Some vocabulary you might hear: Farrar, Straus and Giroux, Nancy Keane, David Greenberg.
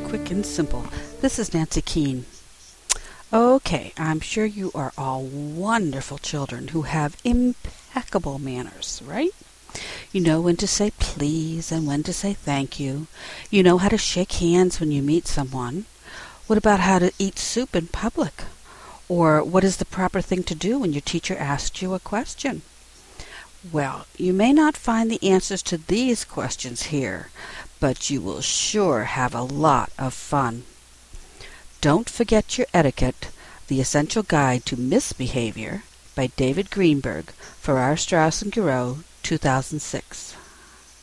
is quick and simple. This is Nancy Keane. Okay, I'm sure you are all wonderful children who have impeccable manners, right? You know when to say please and when to say thank you. You know how to shake hands when you meet someone. What about how to eat soup in public? Or what is the proper thing to do when your teacher asks you a question? Well, you may not find the answers to these questions here, but you will sure have a lot of fun. Don't Forget Your Etiquette, The Essential Guide to Misbehavior by David Greenberg, Farrar, Straus and Giroux, 2006.